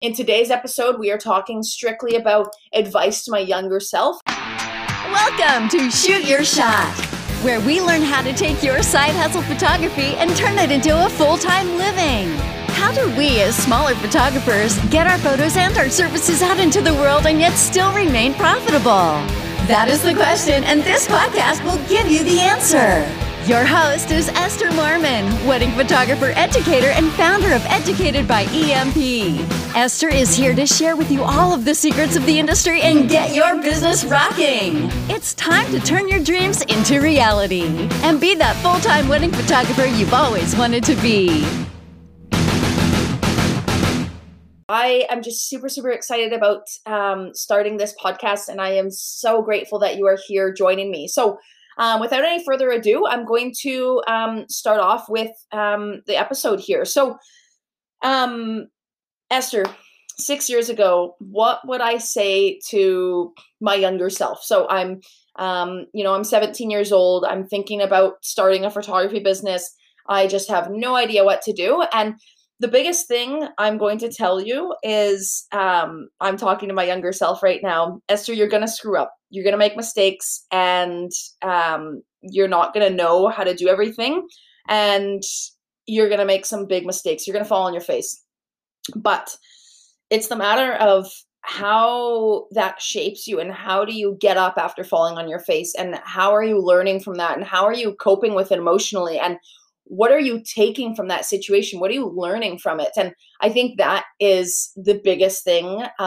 In today's episode, we are talking strictly about advice to my younger self. Welcome to Shoot Your Shot, where we learn how to take your side hustle photography and turn it into a full-time living. How do we as smaller photographers get our photos and our services out into the world and yet still remain profitable? That is the question, and this podcast will give you the answer. Your host is Esther Moerman, wedding photographer, educator, and founder of Educated by EMP. Esther is here to share with you all of the secrets of the industry and get your business rocking. It's time to turn your dreams into reality and be that full-time wedding photographer you've always wanted to be. I am just super excited about starting this podcast, and I am so grateful that you are here joining me. So without any further ado, I'm going to start off with the episode here. So Esther, 6 years ago, what would I say to my younger self? So I'm, I'm 17 years old. I'm thinking about starting a photography business. I just have no idea what to do. And the biggest thing I'm going to tell you is I'm talking to my younger self right now. Esther, you're going to screw up. You're going to make mistakes, and you're not going to know how to do everything. And you're going to make some big mistakes. You're going to fall on your face. But it's the matter of how that shapes you, and how do you get up after falling on your face, and how are you learning from that, and how are you coping with it emotionally, and what are you taking from that situation? What are you learning from it? And I think that is the biggest thing that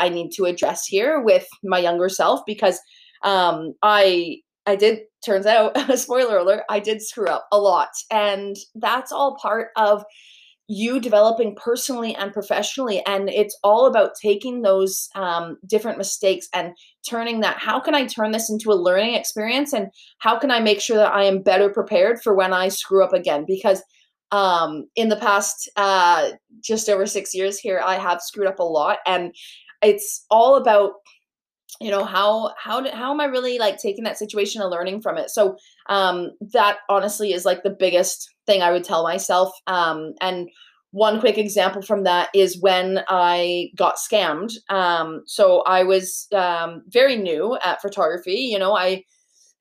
I need to address here with my younger self, because I did, turns out, spoiler alert, I did screw up a lot. And that's all part of you developing personally and professionally. And it's all about taking those different mistakes and turning that. How can I turn this into a learning experience? And how can I make sure that I am better prepared for when I screw up again? Because in the past just over 6 years here, I have screwed up a lot. And it's all about, how am I really like taking that situation and learning from it? So that honestly is like the biggest thing I would tell myself. And one quick example from that is when I got scammed. So I was very new at photography. I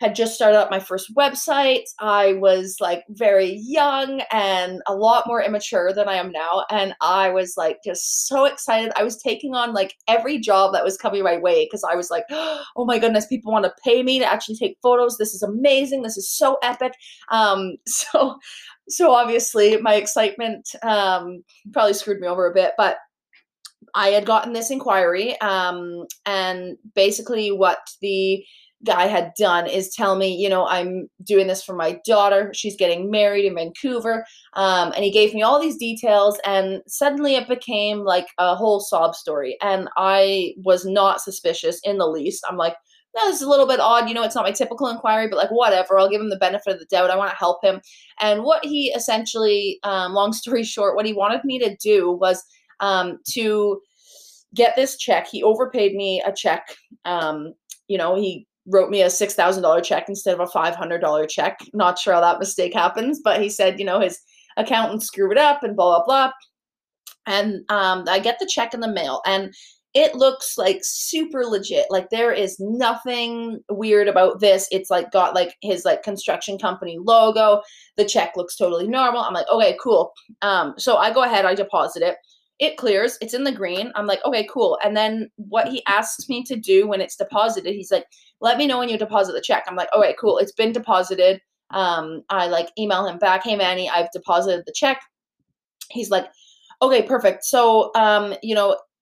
had just started up my first website. I was like very young and a lot more immature than I am now. And I was like, just so excited. I was taking on like every job that was coming my way, because I was like, oh my goodness, people want to pay me to actually take photos. This is amazing. This is so epic. So obviously my excitement probably screwed me over a bit, but I had gotten this inquiry. And basically what the guy had done is tell me, I'm doing this for my daughter. She's getting married in Vancouver. And he gave me all these details, and suddenly it became like a whole sob story. And I was not suspicious in the least. I'm like, no, this is a little bit odd. It's not my typical inquiry, but like, whatever, I'll give him the benefit of the doubt. I want to help him. And what he essentially, long story short, what he wanted me to do was, to get this check. He overpaid me a check. He wrote me a $6,000 check instead of a $500 check. Not sure how that mistake happens, but he said, his accountant screwed it up and blah, blah, blah. And I get the check in the mail, and it looks like super legit. Like there is nothing weird about this. It's like got like his like construction company logo. The check looks totally normal. I'm like, okay, cool. So I go ahead, I deposit it. It clears, it's in the green. I'm like, okay, cool. And then what he asks me to do when it's deposited, he's like, let me know when you deposit the check. I'm like, all right, cool. It's been deposited. I like email him back. Hey, Manny, I've deposited the check. He's like, okay, perfect. So,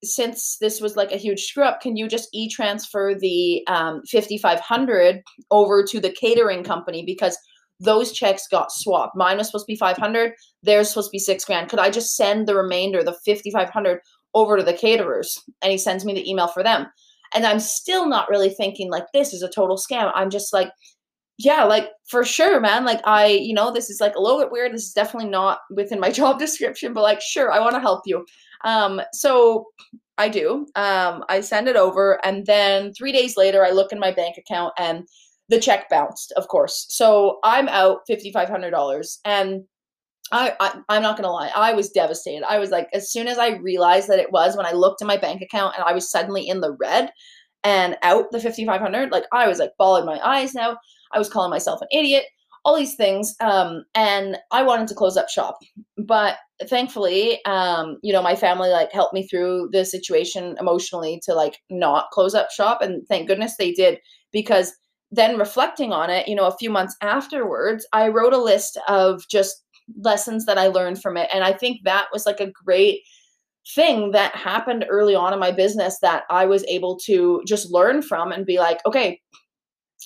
since this was like a huge screw up, can you just e-transfer the $5,500 over to the catering company? Because those checks got swapped. Mine was supposed to be $500. Theirs supposed to be $6,000. Could I just send the remainder, the $5,500, over to the caterers? And he sends me the email for them. And I'm still not really thinking like this is a total scam. I'm just like, yeah, like for sure, man. Like I, this is like a little bit weird. This is definitely not within my job description, but like, sure, I want to help you. So I do. I send it over. And then 3 days later, I look in my bank account and the check bounced, of course. So I'm out $5,500. And I'm not going to lie. I was devastated. I was like, as soon as I realized that it was, when I looked in my bank account and I was suddenly in the red and out the $5,500, like I was like bawling my eyes now. I was calling myself an idiot, all these things. And I wanted to close up shop, but thankfully, you know, my family like helped me through the situation emotionally to like not close up shop. And thank goodness they did, because then reflecting on it, you know, a few months afterwards, I wrote a list of just lessons that I learned from it. And I think that was like a great thing that happened early on in my business that I was able to just learn from and be like, okay,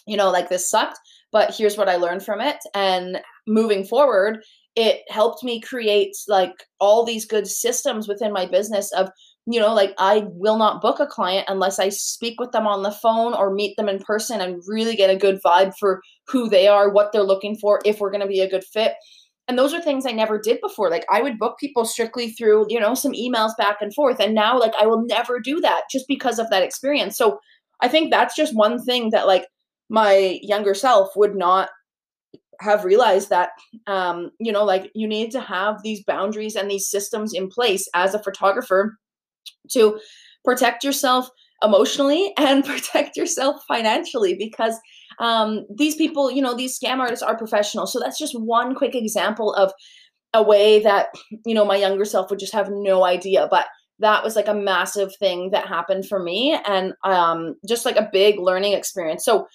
you know, like this sucked, but here's what I learned from it. And moving forward, it helped me create like all these good systems within my business of, you know, like I will not book a client unless I speak with them on the phone or meet them in person and really get a good vibe for who they are, what they're looking for, if we're going to be a good fit. And those are things I never did before. Like I would book people strictly through, you know, some emails back and forth. And now like I will never do that just because of that experience. So I think that's just one thing that like my younger self would not have realized that, you know, like you need to have these boundaries and these systems in place as a photographer to protect yourself emotionally and protect yourself financially, because these people, you know, these scam artists are professional. So that's just one quick example of a way that, you know, my younger self would just have no idea. But that was like a massive thing that happened for me and just like a big learning experience. So,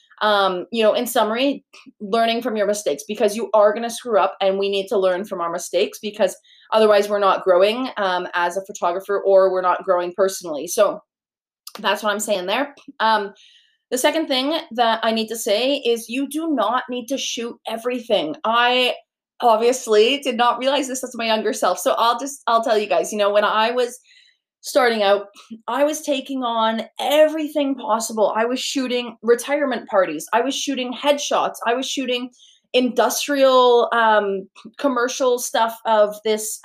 you know, in summary, learning from your mistakes, because you are going to screw up and we need to learn from our mistakes, because otherwise we're not growing as a photographer, or we're not growing personally. So that's what I'm saying there. The second thing that I need to say is you do not need to shoot everything. I obviously did not realize this as my younger self. So I'll tell you guys, you know, when I was starting out, I was taking on everything possible. I was shooting retirement parties. I was shooting headshots. I was shooting industrial commercial stuff of this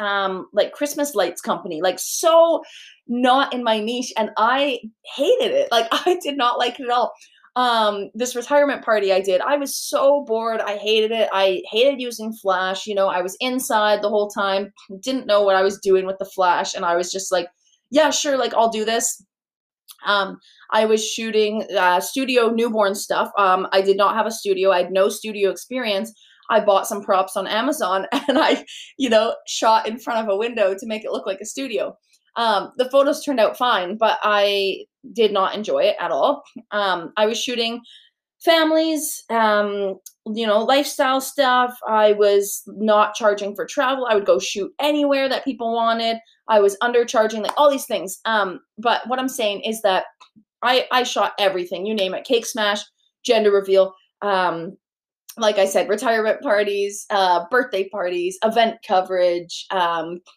like Christmas lights company, like so not in my niche. And I hated it. Like I did not like it at all. This retirement party I did, I was so bored. I hated it. I hated using flash. You know, I was inside the whole time, didn't know what I was doing with the flash. And I was just like, yeah, sure. Like I'll do this. I was shooting studio newborn stuff. I did not have a studio. I had no studio experience. I bought some props on Amazon and I, you know, shot in front of a window to make it look like a studio. The photos turned out fine, but I did not enjoy it at all. I was shooting families, you know, lifestyle stuff. I was not charging for travel. I would go shoot anywhere that people wanted. I was undercharging, like all these things. But what I'm saying is that I shot everything, you name it, cake smash, gender reveal. Like I said, retirement parties, birthday parties, event coverage,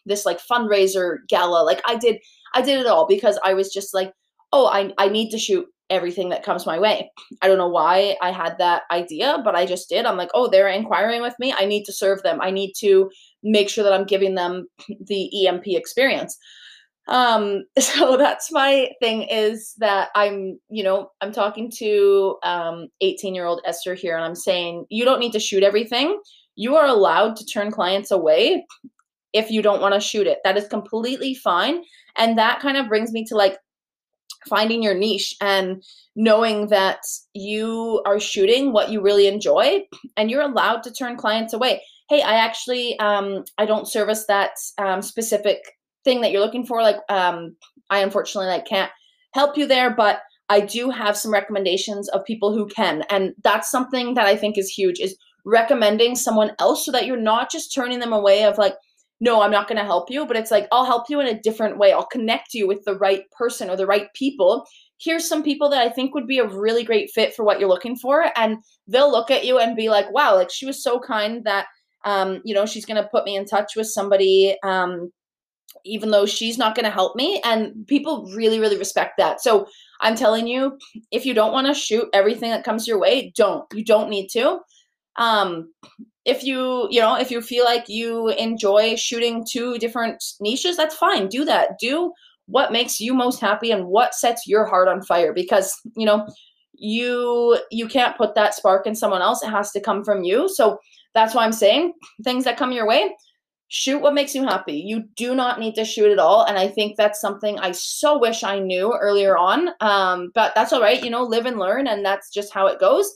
this like fundraiser gala. Like I did it all because I was just like, oh, I need to shoot everything that comes my way. I don't know why I had that idea, but I just did. I'm like, oh, they're inquiring with me. I need to serve them. I need to make sure that I'm giving them the EMP experience. So that's my thing, is that I'm, you know, I'm talking to 18-year-old Esther here, and I'm saying you don't need to shoot everything. You are allowed to turn clients away if you don't want to shoot it. That is completely fine. And that kind of brings me to like finding your niche and knowing that you are shooting what you really enjoy, and you're allowed to turn clients away. Hey, I actually, I don't service that specific thing that you're looking for. Like, I unfortunately like can't help you there, but I do have some recommendations of people who can. And that's something that I think is huge, is recommending someone else so that you're not just turning them away of like, no, I'm not going to help you, but it's like, I'll help you in a different way. I'll connect you with the right person or the right people. Here's some people that I think would be a really great fit for what you're looking for. And they'll look at you and be like, wow, like she was so kind that, you know, she's going to put me in touch with somebody, even though she's not going to help me. And people really, really respect that. So I'm telling you, if you don't want to shoot everything that comes your way, don't. You don't need to. If you, you know, if you feel like you enjoy shooting two different niches, that's fine. Do that. Do what makes you most happy and what sets your heart on fire, because, you know, you can't put that spark in someone else. It has to come from you. So that's why I'm saying things that come your way, Shoot what makes you happy. You do not need to shoot at all. And I think that's something I so wish I knew earlier on. But that's all right. You know, live and learn. And that's just how it goes.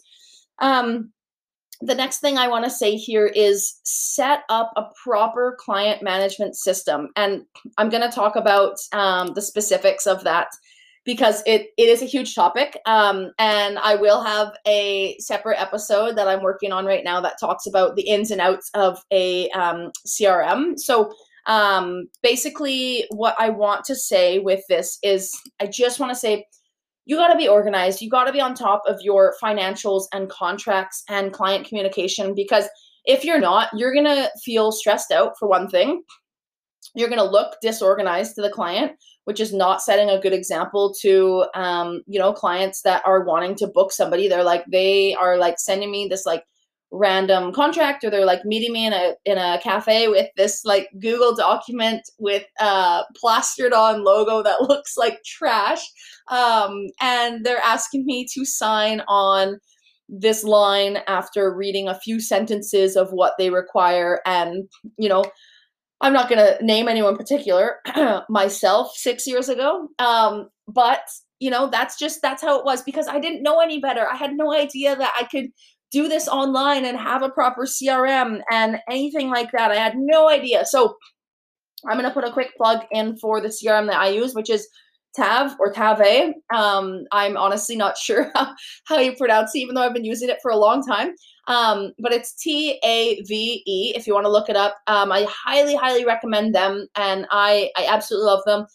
The next thing I want to say here is set up a proper client management system. And I'm going to talk about the specifics of that because it is a huge topic. And I will have a separate episode that I'm working on right now that talks about the ins and outs of a CRM. So basically what I want to say with this is I just want to say you got to be organized. You got to be on top of your financials and contracts and client communication, because if you're not, you're going to feel stressed out for one thing. You're going to look disorganized to the client, which is not setting a good example to, you know, clients that are wanting to book somebody. They are sending me this like random contract, or they're like meeting me in a cafe with this like Google document with a plastered on logo that looks like trash. And they're asking me to sign on this line after reading a few sentences of what they require. And, you know, I'm not going to name anyone in particular, myself 6 years ago. But you know, that's how it was, because I didn't know any better. I had no idea that I could do this online and have a proper CRM and anything like that. I had no idea. So I'm going to put a quick plug in for the CRM that I use, which is Tave or Tave. I'm honestly not sure how you pronounce it, even though I've been using it for a long time. But it's T-A-V-E if you want to look it up. I highly, highly recommend them, and I absolutely love them.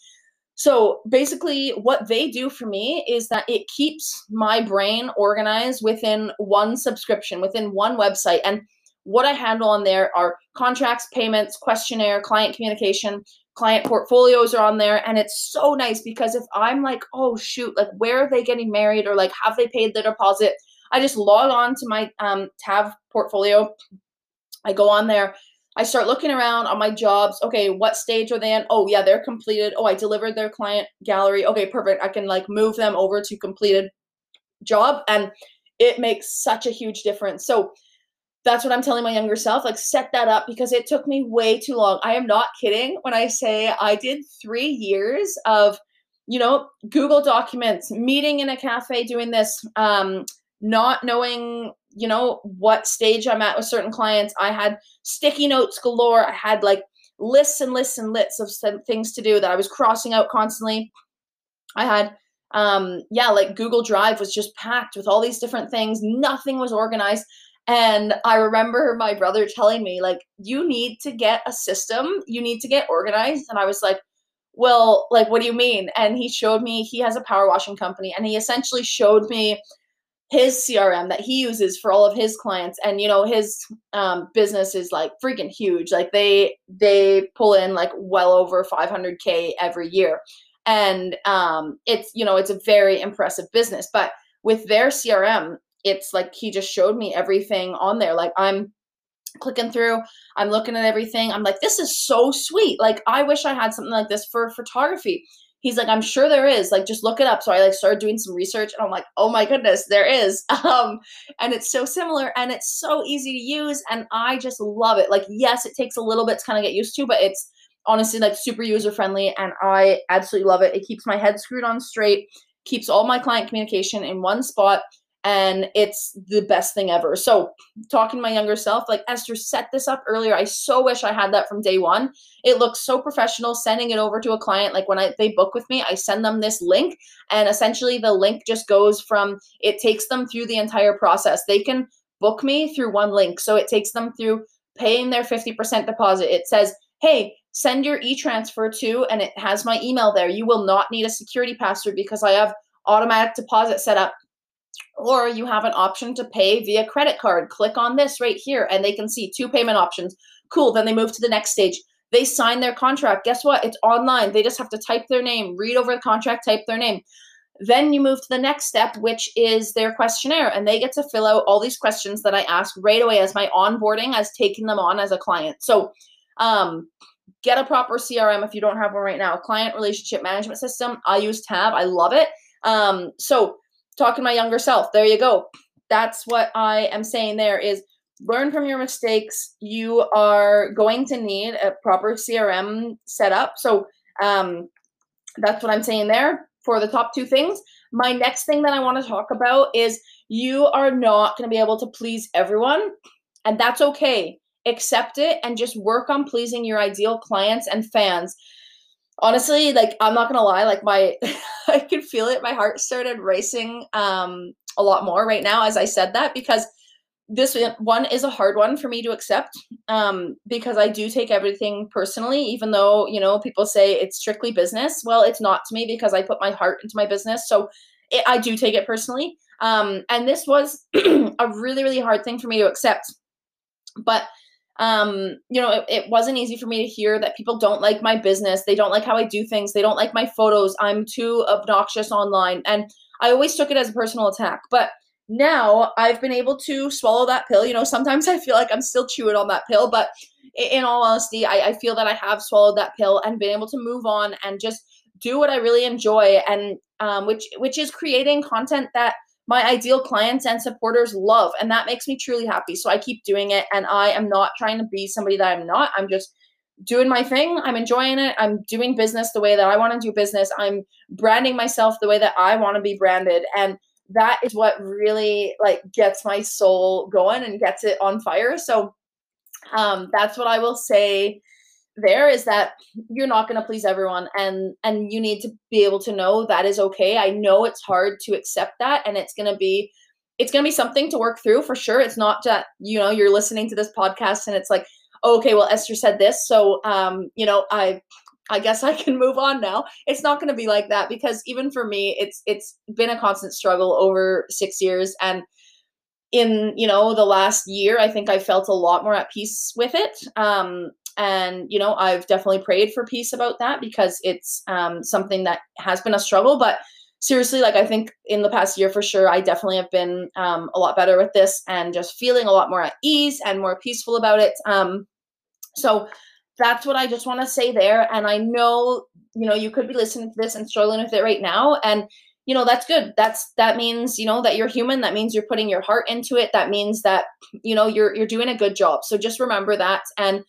So basically what they do for me is that it keeps my brain organized within one subscription, within one website. And what I handle on there are contracts, payments, questionnaire, client communication, client portfolios are on there. And it's so nice because if I'm like, oh shoot, like where are they getting married, or like have they paid their deposit? I just log on to my Tave portfolio. I go on there. I start looking around on my jobs. Okay, what stage are they in? Oh yeah, they're completed. Oh, I delivered their client gallery. Okay, perfect. I can like move them over to completed job, and it makes such a huge difference. So that's what I'm telling my younger self, like set that up, because it took me way too long. I am not kidding when I say I did 3 years of, you know, Google documents, meeting in a cafe, doing this, not knowing, you know, what stage I'm at with certain clients. I had sticky notes galore. I had like lists and lists and lists of things to do that I was crossing out constantly. I had, like Google Drive was just packed with all these different things. Nothing was organized. And I remember my brother telling me like, you need to get a system. You need to get organized. And I was like, well, like, what do you mean? And he showed me, he has a power washing company, and he essentially showed me his CRM that he uses for all of his clients. And, you know, his business is like freaking huge. Like they pull in like well over 500K every year. And it's, you know, it's a very impressive business. But with their CRM, it's like, he just showed me everything on there. Like I'm clicking through, I'm looking at everything. I'm like, this is so sweet. Like, I wish I had something like this for photography. He's like, I'm sure there is, like, just look it up. So I like started doing some research, and I'm like, oh my goodness, there is. And it's so similar, and it's so easy to use. And I just love it. Like, yes, it takes a little bit to kind of get used to, but it's honestly like super user friendly. And I absolutely love it. It keeps my head screwed on straight, keeps all my client communication in one spot. And it's the best thing ever. So talking to my younger self, like, Esther, set this up earlier. I so wish I had that from day one. It looks so professional sending it over to a client. Like when they book with me, I send them this link, and essentially the link just goes from, it takes them through the entire process. They can book me through one link. So it takes them through paying their 50% deposit. It says, hey, send your e-transfer to, and it has my email there. You will not need a security password because I have automatic deposit set up. Or you have an option to pay via credit card. Click on this right here, and they can see two payment options. Cool. Then they move to the next stage. They sign their contract. Guess what? It's online. They just have to type their name, read over the contract, type their name. Then you move to the next step, which is their questionnaire, and they get to fill out all these questions that I ask right away as my onboarding, as taking them on as a client. So get a proper CRM if you don't have one right now. Client relationship management system. I use Tave. I love it. So talking to my younger self, there you go. That's what I am saying there is learn from your mistakes. You are going to need a proper CRM setup. So that's what I'm saying there for the top two things. My next thing that I want to talk about is you are not going to be able to please everyone, and that's okay. Accept it and just work on pleasing your ideal clients and fans. Honestly, like, I'm not going to lie, like I could feel it. My heart started racing a lot more right now as I said that, because this one is a hard one for me to accept, because I do take everything personally, even though, you know, people say it's strictly business. Well, it's not to me, because I put my heart into my business. So I do take it personally. And this was a really, really hard thing for me to accept. But you know, it wasn't easy for me to hear that people don't like my business. They don't like how I do things. They don't like my photos. I'm too obnoxious online. And I always took it as a personal attack. But now I've been able to swallow that pill. You know, sometimes I feel like I'm still chewing on that pill, but in all honesty, I feel that I have swallowed that pill and been able to move on and just do what I really enjoy. And, which is creating content that my ideal clients and supporters love. And that makes me truly happy. So I keep doing it, and I am not trying to be somebody that I'm not. I'm just doing my thing. I'm enjoying it. I'm doing business the way that I want to do business. I'm branding myself the way that I want to be branded. And that is what really, like, gets my soul going and gets it on fire. So that's what I will say there, is that you're not going to please everyone, and you need to be able to know that is okay. I know it's hard to accept that, and it's going to be something to work through for sure. It's not that, you know, you're listening to this podcast and it's like, okay, well, Esther said this, so you know, I guess I can move on now. It's not going to be like that, because even for me, it's been a constant struggle over 6 years. And in, you know, the last year, I think I felt a lot more at peace with it. And, you know, I've definitely prayed for peace about that, because it's something that has been a struggle. But seriously, like, I think in the past year for sure, I definitely have been a lot better with this and just feeling a lot more at ease and more peaceful about it. So that's what I just want to say there. And I know, you know, you could be listening to this and struggling with it right now. And, you know, that's good. That means, you know, that you're human. That means you're putting your heart into it. That means that, you know, you're doing a good job. So just remember that. And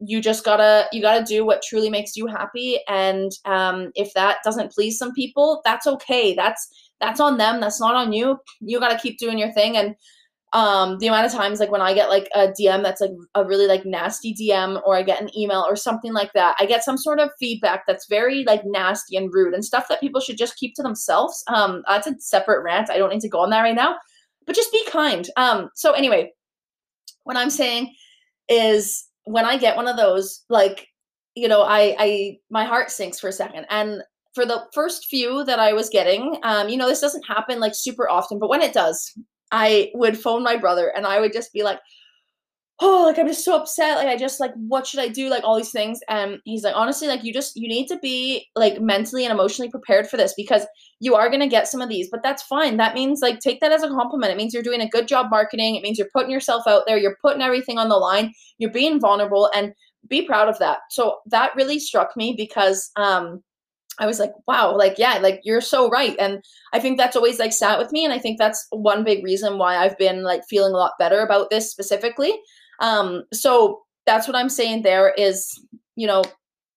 you just gotta do what truly makes you happy. And if that doesn't please some people, that's okay. That's on them. That's not on you. You gotta keep doing your thing. And the amount of times, like, when I get like a DM that's like a really like nasty DM, or I get an email or something like that, I get some sort of feedback that's very like nasty and rude and stuff that people should just keep to themselves. That's a separate rant. I don't need to go on that right now, but just be kind. So anyway, what I'm saying is, when I get one of those, like, you know, I my heart sinks for a second. And for the first few that I was getting, you know, this doesn't happen like super often, but when it does, I would phone my brother and I would just be like, oh, like, I'm just so upset. Like, I just, like, what should I do? Like, all these things. And he's like, honestly, like, you need to be like mentally and emotionally prepared for this, because you are going to get some of these, but that's fine. That means, like, take that as a compliment. It means you're doing a good job marketing. It means you're putting yourself out there. You're putting everything on the line. You're being vulnerable, and be proud of that. So that really struck me, because, I was like, wow, like, yeah, like, you're so right. And I think that's always like sat with me. And I think that's one big reason why I've been like feeling a lot better about this specifically. So that's what I'm saying there is, you know,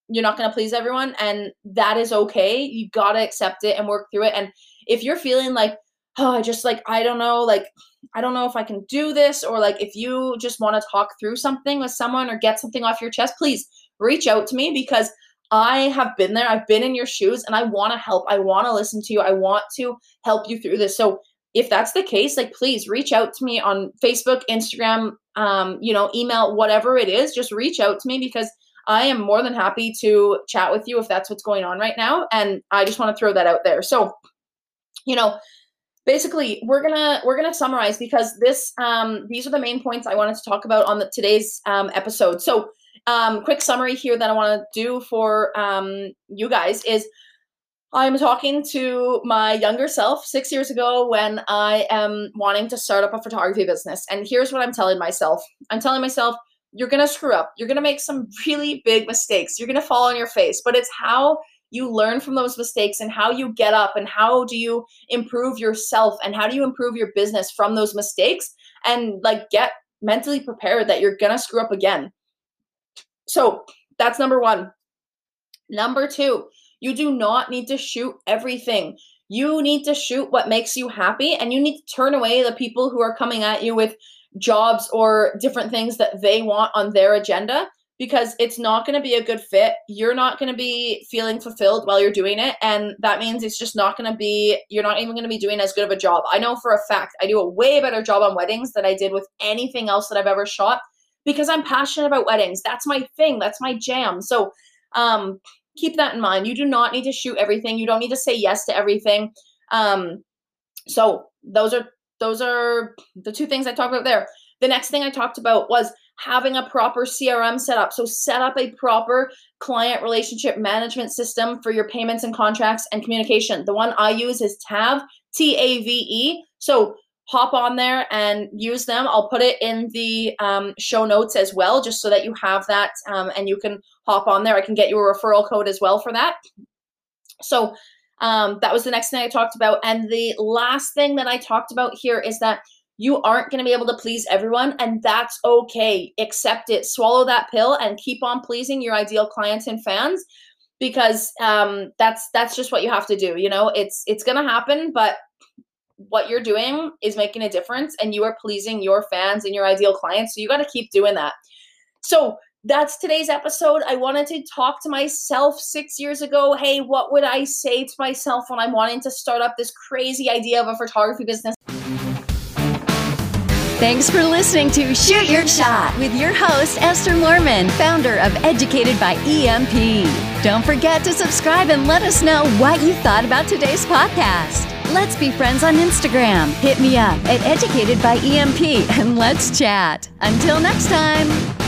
you're not going to please everyone, and that is okay. You got to accept it and work through it. And if you're feeling like, oh, I just, like, I don't know, like, I don't know if I can do this, or like, if you just want to talk through something with someone or get something off your chest, please reach out to me, because I have been there. I've been in your shoes, and I want to help. I want to listen to you. I want to help you through this. So if that's the case, like, please reach out to me on Facebook, Instagram, you know, email, whatever it is, just reach out to me, because I am more than happy to chat with you if that's what's going on right now. And I just want to throw that out there. So, you know, basically we're going to summarize, because this, these are the main points I wanted to talk about on today's episode. So, quick summary here that I want to do for you guys is, I'm talking to my younger self 6 years ago when I am wanting to start up a photography business. And here's what I'm telling myself. I'm telling myself, you're going to screw up. You're going to make some really big mistakes. You're going to fall on your face. But it's how you learn from those mistakes, and how you get up, and how do you improve yourself, and how do you improve your business from those mistakes. and like get mentally prepared that you're gonna screw up again. So that's number one. Number two, you do not need to shoot everything. You need to shoot what makes you happy, and you need to turn away the people who are coming at you with jobs or different things that they want on their agenda, because it's not going to be a good fit. You're not going to be feeling fulfilled while you're doing it. And that means it's just not going to be, you're not even going to be doing as good of a job. I know for a fact, I do a way better job on weddings than I did with anything else that I've ever shot, because I'm passionate about weddings. That's my thing. That's my jam. So, keep that in mind. You do not need to shoot everything. You don't need to say yes to everything. So those are the two things I talked about there. The next thing I talked about was having a proper CRM set up. So set up a proper client relationship management system for your payments and contracts and communication. The one I use is Tave, T-A-V-E. So hop on there and use them. I'll put it in the show notes as well, just so that you have that and you can hop on there. I can get you a referral code as well for that. So that was the next thing I talked about. And the last thing that I talked about here is that you aren't going to be able to please everyone, and that's okay. Accept it, swallow that pill, and keep on pleasing your ideal clients and fans, because that's just what you have to do. You know, it's going to happen, but what you're doing is making a difference, and you are pleasing your fans and your ideal clients. So you got to keep doing that. So that's today's episode. I wanted to talk to myself 6 years ago. Hey, what would I say to myself when I'm wanting to start up this crazy idea of a photography business? Thanks for listening to Shoot Your Shot with your host, Esther Moerman, founder of Educated by EMP. Don't forget to subscribe and let us know what you thought about today's podcast. Let's be friends on Instagram. Hit me up at Educated by EMP and let's chat. Until next time.